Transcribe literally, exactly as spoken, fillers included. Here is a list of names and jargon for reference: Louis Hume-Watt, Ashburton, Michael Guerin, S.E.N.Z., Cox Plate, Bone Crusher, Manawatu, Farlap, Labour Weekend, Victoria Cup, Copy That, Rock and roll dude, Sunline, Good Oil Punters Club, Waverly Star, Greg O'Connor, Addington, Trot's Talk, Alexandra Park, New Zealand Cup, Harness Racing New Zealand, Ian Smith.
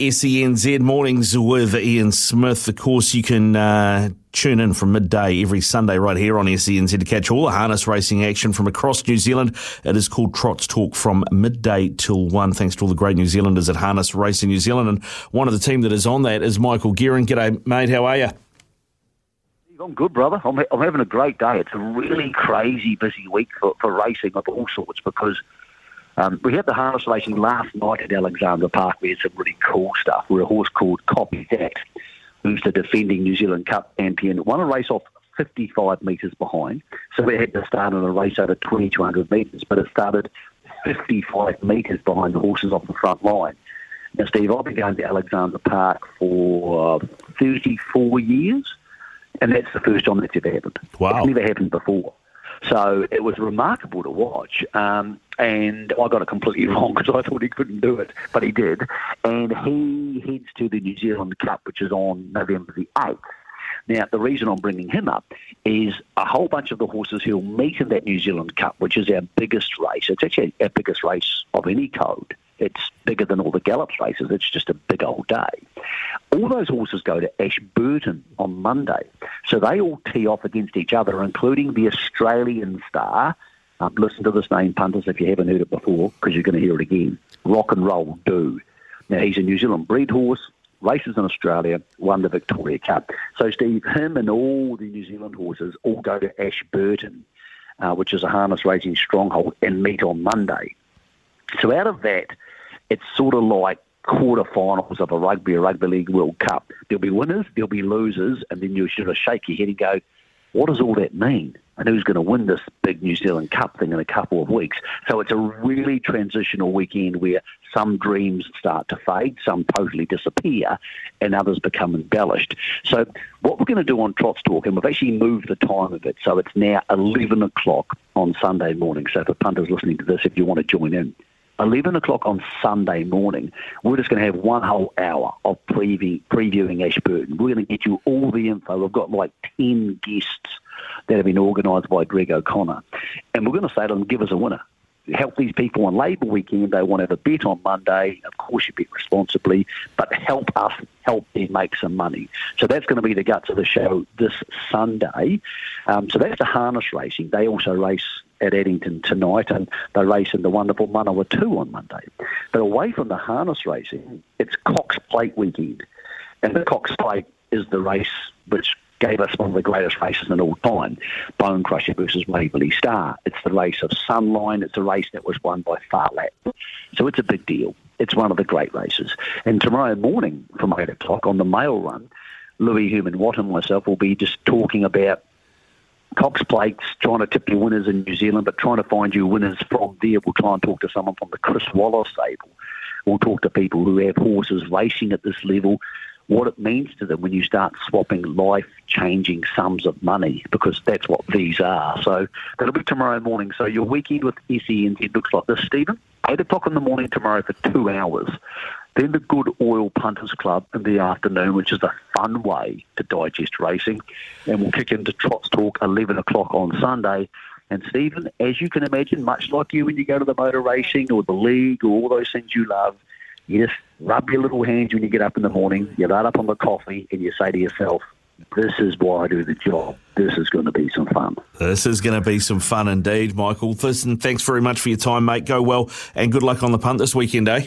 S E N Z Mornings with Ian Smith. Of course, you can uh, tune in from midday every Sunday right here on S E N Z to catch all the harness racing action from across New Zealand. It is called Trot's Talk from midday till one, thanks to all the great New Zealanders at Harness Racing New Zealand. And one of the team that is on that is Michael Guerin. G'day, mate. How are you? I'm good, brother. I'm, I'm having a great day. It's a really crazy busy week for, for racing of all sorts, because um, we had the harness racing last night at Alexandra Park. We had some really cool stuff. We had a horse called Copy That, who's the defending New Zealand Cup champion, won a race off fifty-five metres behind. So we had to start on a race over twenty-two hundred metres, but it started fifty-five metres behind the horses off the front line. Now, Steve, I've been going to Alexandra Park for uh, thirty-four years, and that's the first time that's ever happened. Wow. It's never happened before. So it was remarkable to watch, um, and I got it completely wrong because I thought he couldn't do it, but he did. And he heads to the New Zealand Cup, which is on November the eighth. Now, the reason I'm bringing him up is a whole bunch of the horses he'll meet in that New Zealand Cup, which is our biggest race. It's actually our biggest race of any code. It's bigger than all the Gallops races. It's just a big old day. All those horses go to Ashburton on Monday. So they all tee off against each other, including the Australian star. Um, listen to this name, punters, if you haven't heard it before, because you're going to hear it again. Rock and Roll Dude. Now, he's a New Zealand breed horse, races in Australia, won the Victoria Cup. So, Steve, him and all the New Zealand horses all go to Ashburton, uh, which is a harness racing stronghold, and meet on Monday. So out of that, it's sort of like quarterfinals of a rugby, a rugby league World Cup. There'll be winners, there'll be losers, and then you'll sort of shake your head and go, what does all that mean? And who's going to win this big New Zealand Cup thing in a couple of weeks? So it's a really transitional weekend where some dreams start to fade, some totally disappear, and others become embellished. So what we're going to do on Trot's Talk, and we've actually moved the time of it, so it's now eleven o'clock on Sunday morning. So for punters listening to this, if you want to join in, eleven o'clock on Sunday morning, we're just going to have one whole hour of preview, previewing Ashburton. We're going to get you all the info. We've got like ten guests that have been organised by Greg O'Connor. And we're going to say to them, give us a winner. Help these people on Labour Weekend. They want to have a bet on Monday. Of course, you bet responsibly, but help us help them make some money. So that's going to be the guts of the show this Sunday. Um, so that's the harness racing. They also race at Addington tonight, and they race in the wonderful Manawatu on Monday. But away from the harness racing, it's Cox Plate weekend. And the Cox Plate is the race which gave us one of the greatest races in all time, Bone Crusher versus Waverly Star. It's the race of Sunline. It's a race that was won by Farlap. So it's a big deal. It's one of the great races. And tomorrow morning from eight o'clock on the mail run, Louis Hume-Watt and myself will be just talking about Cox Plates, trying to tip your winners in New Zealand, but trying to find you winners from there. We'll try and talk to someone from the Chris Wallace stable. We'll talk to people who have horses racing at this level, what it means to them when you start swapping life-changing sums of money, because that's what these are. So that'll be tomorrow morning. So your weekend with S E N Z looks like this, Stephen. eight o'clock in the morning tomorrow for two hours. Then the Good Oil Punters Club in the afternoon, which is a fun way to digest racing. And we'll kick into Trot's Talk eleven o'clock on Sunday. And, Stephen, as you can imagine, much like you when you go to the motor racing or the league or all those things you love, you just rub your little hands when you get up in the morning, you light up on the coffee, and you say to yourself, this is why I do the job. This is going to be some fun. This is going to be some fun indeed, Michael. Listen, thanks very much for your time, mate. Go well, and good luck on the punt this weekend, eh?